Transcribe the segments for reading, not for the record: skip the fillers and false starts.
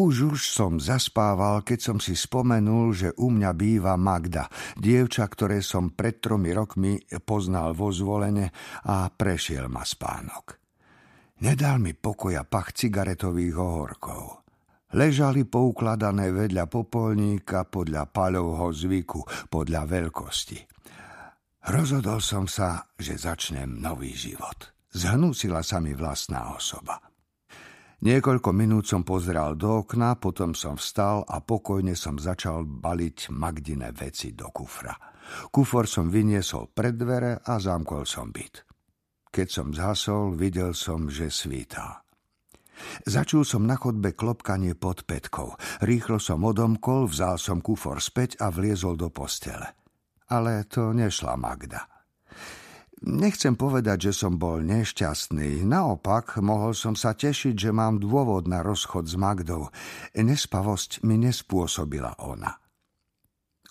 Už som zaspával, keď som si spomenul, že u mňa býva Magda, dievča, ktoré som pred 3 rokmi poznal vo Zvolene a prešiel ma spánok. Nedal mi pokoja pach cigaretových ohorkov. Ležali poukladané vedľa popolníka podľa paľovho zvyku, podľa veľkosti. Rozhodol som sa, že začnem nový život. Zhnusila sa mi vlastná osoba. Niekoľko minút som pozeral do okna, potom som vstal a pokojne som začal baliť Magdine veci do kufra. Kufor som vyniesol pred dvere a zamkol som byt. Keď som zhasol, videl som, že svítá. Začul som na chodbe klopkanie pod pätkou. Rýchlo som odomkol, vzal som kufor späť a vliezol do postele. Ale to nešla Magda. Nechcem povedať, že som bol nešťastný. Naopak, mohol som sa tešiť, že mám dôvod na rozchod s Magdou. Nespavosť mi nespôsobila ona.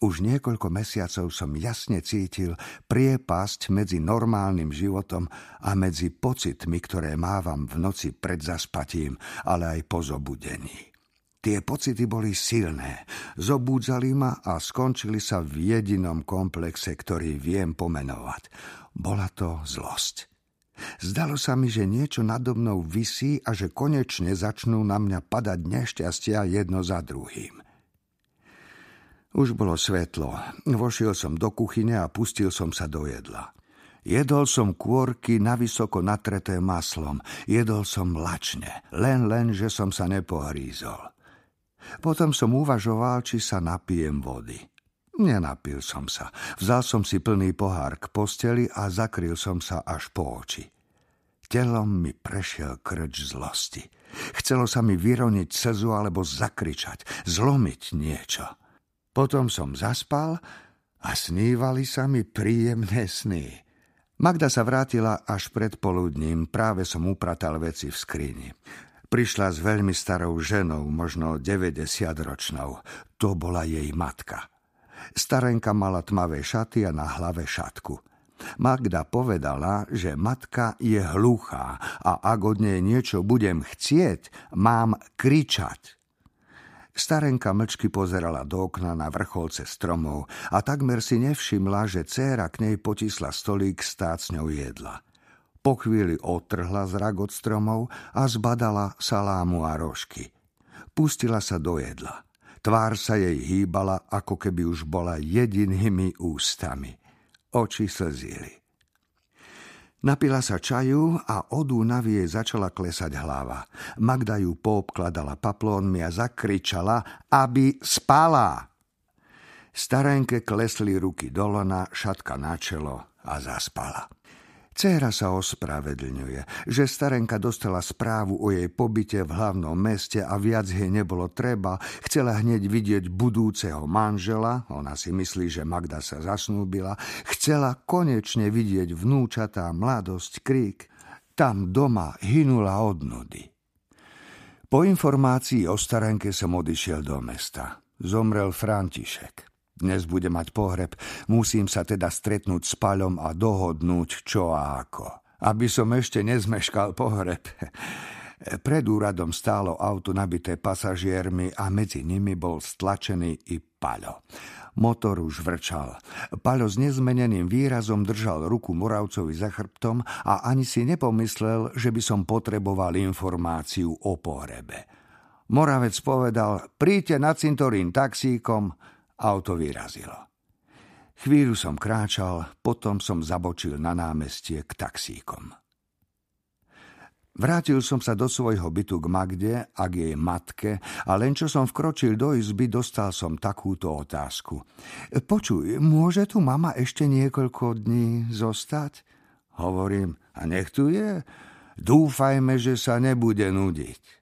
Už niekoľko mesiacov som jasne cítil priepasť medzi normálnym životom a medzi pocitmi, ktoré mávam v noci pred zaspatím, ale aj po zobudení. Tie pocity boli silné, zobúdzali ma a skončili sa v jedinom komplexe, ktorý viem pomenovať. Bola to zlosť. Zdalo sa mi, že niečo nado mnou visí a že konečne začnú na mňa padať nešťastia jedno za druhým. Už bolo svetlo. Vošiel som do kuchyne a pustil som sa do jedla. Jedol som kôrky navysoko natreté maslom. Jedol som lačne, len, že som sa nepohrízol. Potom som uvažoval, či sa napijem vody. Nenapil som sa. Vzal som si plný pohár k posteli a zakryl som sa až po oči. Telom mi prešiel krč zlosti. Chcelo sa mi vyroniť slzu alebo zakričať, zlomiť niečo. Potom som zaspal a snívali sa mi príjemné sny. Magda sa vrátila až predpoludním, práve som upratal veci v skrini. Prišla s veľmi starou ženou, možno 90-ročnou. To bola jej matka. Starenka mala tmavé šaty a na hlave šatku. Magda povedala, že matka je hluchá a ak od nej niečo budem chcieť, mám kričať. Starenka mlčky pozerala do okna na vrcholce stromov a takmer si nevšimla, že dcéra k nej potisla stolík s tácňou jedla. Po chvíli otrhla zrak od stromov a zbadala salámu a rožky. Pustila sa do jedla. Tvár sa jej hýbala, ako keby už bola jedinými ústami. Oči slzili. Napila sa čaju a od únavy jej začala klesať hlava. Magda ju poobkladala paplónmi a zakričala, aby spala. Starenke klesli ruky do lona, šatka na čelo a zaspala. Dcéra sa ospravedlňuje, že starenka dostala správu o jej pobyte v hlavnom meste a viac jej nebolo treba. Chcela hneď vidieť budúceho manžela, ona si myslí, že Magda sa zasnúbila. Chcela konečne vidieť vnúčatá, mladosť, krík. Tam doma hynula od nudy. Po informácii o starenke som odišiel do mesta. Zomrel František. Dnes bude mať pohreb, musím sa teda stretnúť s Paľom a dohodnúť čo a ako. Aby som ešte nezmeškal pohreb. Pred úradom stálo auto nabité pasažiermi a medzi nimi bol stlačený i Paľo. Motor už vrčal. Paľo s nezmeneným výrazom držal ruku Moravcovi za chrbtom a ani si nepomyslel, že by som potreboval informáciu o pohrebe. Moravec povedal, príďte na cintorín taxíkom. Auto vyrazilo. Chvíľu som kráčal, potom som zabočil na námestie k taxíkom. Vrátil som sa do svojho bytu k Magde a k jej matke a len čo som vkročil do izby, dostal som takúto otázku. Počuj, môže tu mama ešte niekoľko dní zostať? Hovorím, a nech tu je. Dúfajme, že sa nebude nudiť.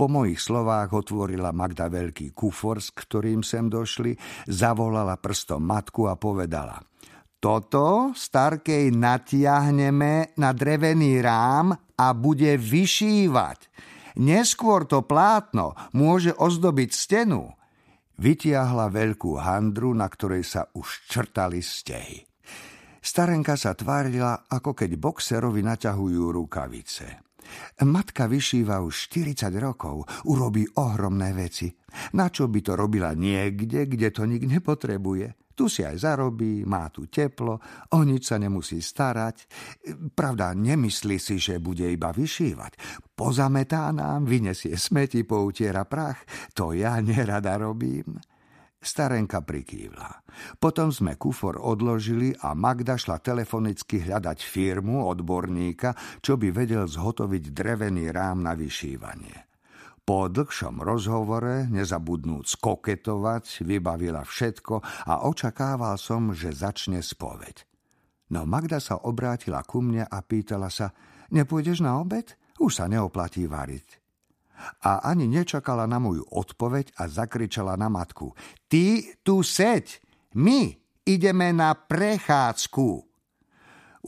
Po mojich slovách otvorila Magda veľký kufor, s ktorým sem došli, zavolala prstom matku a povedala: Toto starkej natiahneme na drevený rám a bude vyšívať. Neskôr to plátno môže ozdobiť stenu. Vytiahla veľkú handru, na ktorej sa už črtali stehy. Starenka sa tvárila, ako keď boxerovi naťahujú rukavice. Matka vyšíva už 40 rokov, urobí ohromné veci. Na čo by to robila niekde, kde to nik nepotrebuje? Tu si aj zarobí, má tu teplo, o nič sa nemusí starať. Pravda, nemyslí si, že bude iba vyšívať. Pozametá nám, vyniesie smeti, poutiera prach. To ja nerada robím. Starenka prikývla. Potom sme kufor odložili a Magda šla telefonicky hľadať firmu odborníka, čo by vedel zhotoviť drevený rám na vyšívanie. Po dlhšom rozhovore, nezabudnúc koketovať, vybavila všetko a očakával som, že začne spoveď. No Magda sa obrátila ku mne a pýtala sa: nepôjdeš na obed? Už sa neoplatí variť. A ani nečakala na moju odpoveď a zakričala na matku: ty tu seď, my ideme na prechádzku.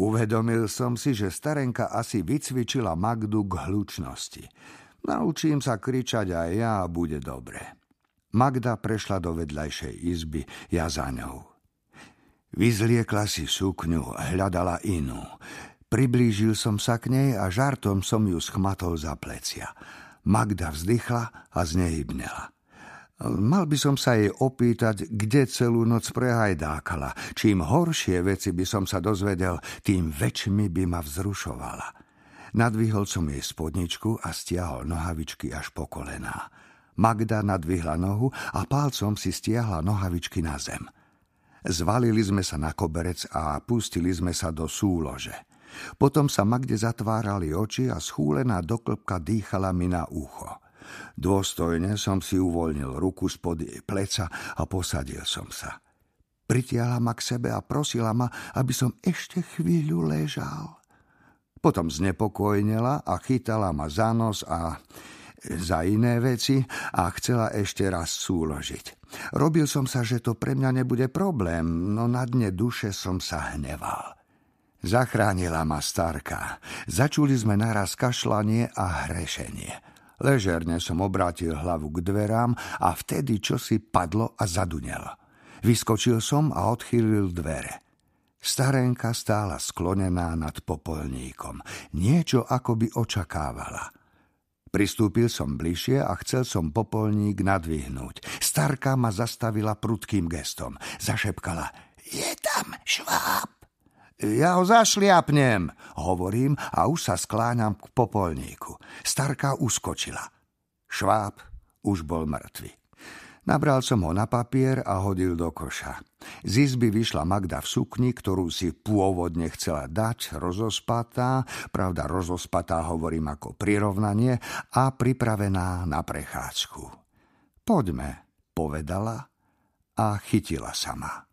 Uvedomil som si, že starenka asi vycvičila Magdu k hlučnosti. Naučím sa kričať aj ja a bude dobre. Magda prešla do vedľajšej izby, ja za ňou. Vyzliekla si sukňu, hľadala inú. Priblížil som sa k nej a žartom som ju schmatol za plecia. Magda vzdychla a znehybnela. Mal by som sa jej opýtať, kde celú noc prehajdákala. Čím horšie veci by som sa dozvedel, tým väčšmi by ma vzrušovala. Nadvihol som jej spodničku a stiahol nohavičky až po kolená. Magda nadvihla nohu a palcom si stiahla nohavičky na zem. Zvalili sme sa na koberec a pustili sme sa do súlože. Potom sa Magde zatvárali oči a schúlená doklbka dýchala mi na ucho. Dôstojne som si uvoľnil ruku spod jej pleca a posadil som sa. Pritiahla ma k sebe a prosila ma, aby som ešte chvíľu ležal. Potom znepokojnila a chytala ma za nos a za iné veci a chcela ešte raz súložiť. Robil som sa, že to pre mňa nebude problém, no na dne duše som sa hneval. Zachránila ma starka. Začuli sme naraz kašlanie a hrešenie. Ležerne som obrátil hlavu k dverám a vtedy čosi padlo a zadunelo. Vyskočil som a odchýlil dvere. Starenka stála sklonená nad popolníkom. Niečo akoby očakávala. Pristúpil som bližšie a chcel som popolník nadvihnúť. Starka ma zastavila prudkým gestom. Zašepkala: je tam šváb! Ja ho zašliapnem, hovorím a už sa skláňam k popolníku. Starka uskočila. Šváb už bol mŕtvy. Nabral som ho na papier a hodil do koša. Z izby vyšla Magda v sukni, ktorú si pôvodne chcela dať, rozospatá, pravda rozospatá hovorím ako prirovnanie, a pripravená na prechádzku. Poďme, povedala a chytila sa ma.